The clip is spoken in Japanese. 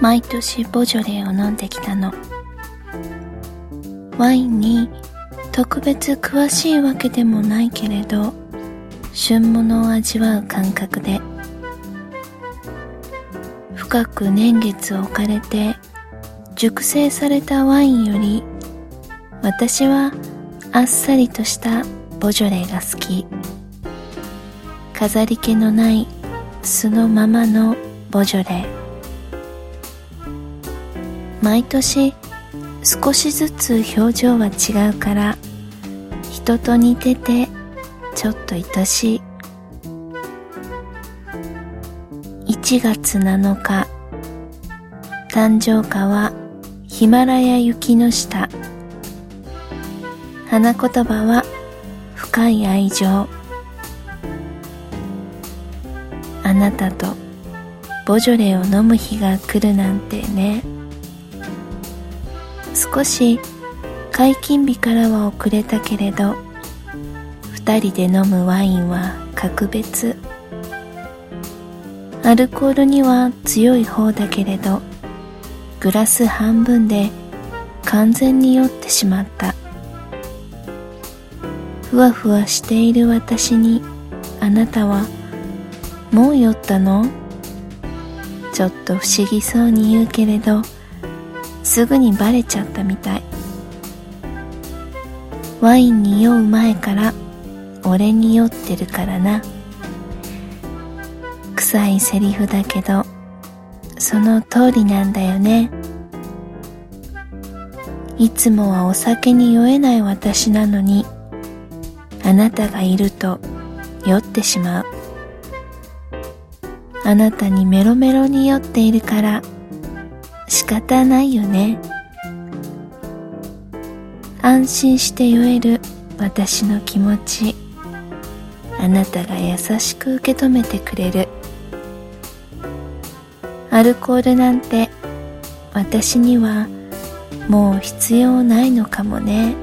毎年ボジョレーを飲んできたの。ワインに特別詳しいわけでもないけれど、旬物を味わう感覚で、深く年月を置かれて熟成されたワインより、私はあっさりとしたボジョレーが好き。飾り気のない素のままのボジョレー。毎年少しずつ表情は違うから、人と似ててちょっと愛しい。1月7日誕生花はヒマラヤ雪の下。花言葉は深い愛情。あなたとボジョレーを飲む日が来るなんてね。少し解禁日からは遅れたけれど、二人で飲むワインは格別。アルコールには強い方だけれど、グラス半分で完全に酔ってしまった。ふわふわしている私に、あなたはもう酔ったの？ちょっと不思議そうに言うけれど、すぐにバレちゃったみたい。ワインに酔う前から俺に酔ってるからな。臭いセリフだけどその通りなんだよね。いつもはお酒に酔えない私なのに、あなたがいると酔ってしまう。あなたにメロメロに酔っているから仕方ないよね。安心して酔える私の気持ち、あなたが優しく受け止めてくれる。アルコールなんて私にはもう必要ないのかもね。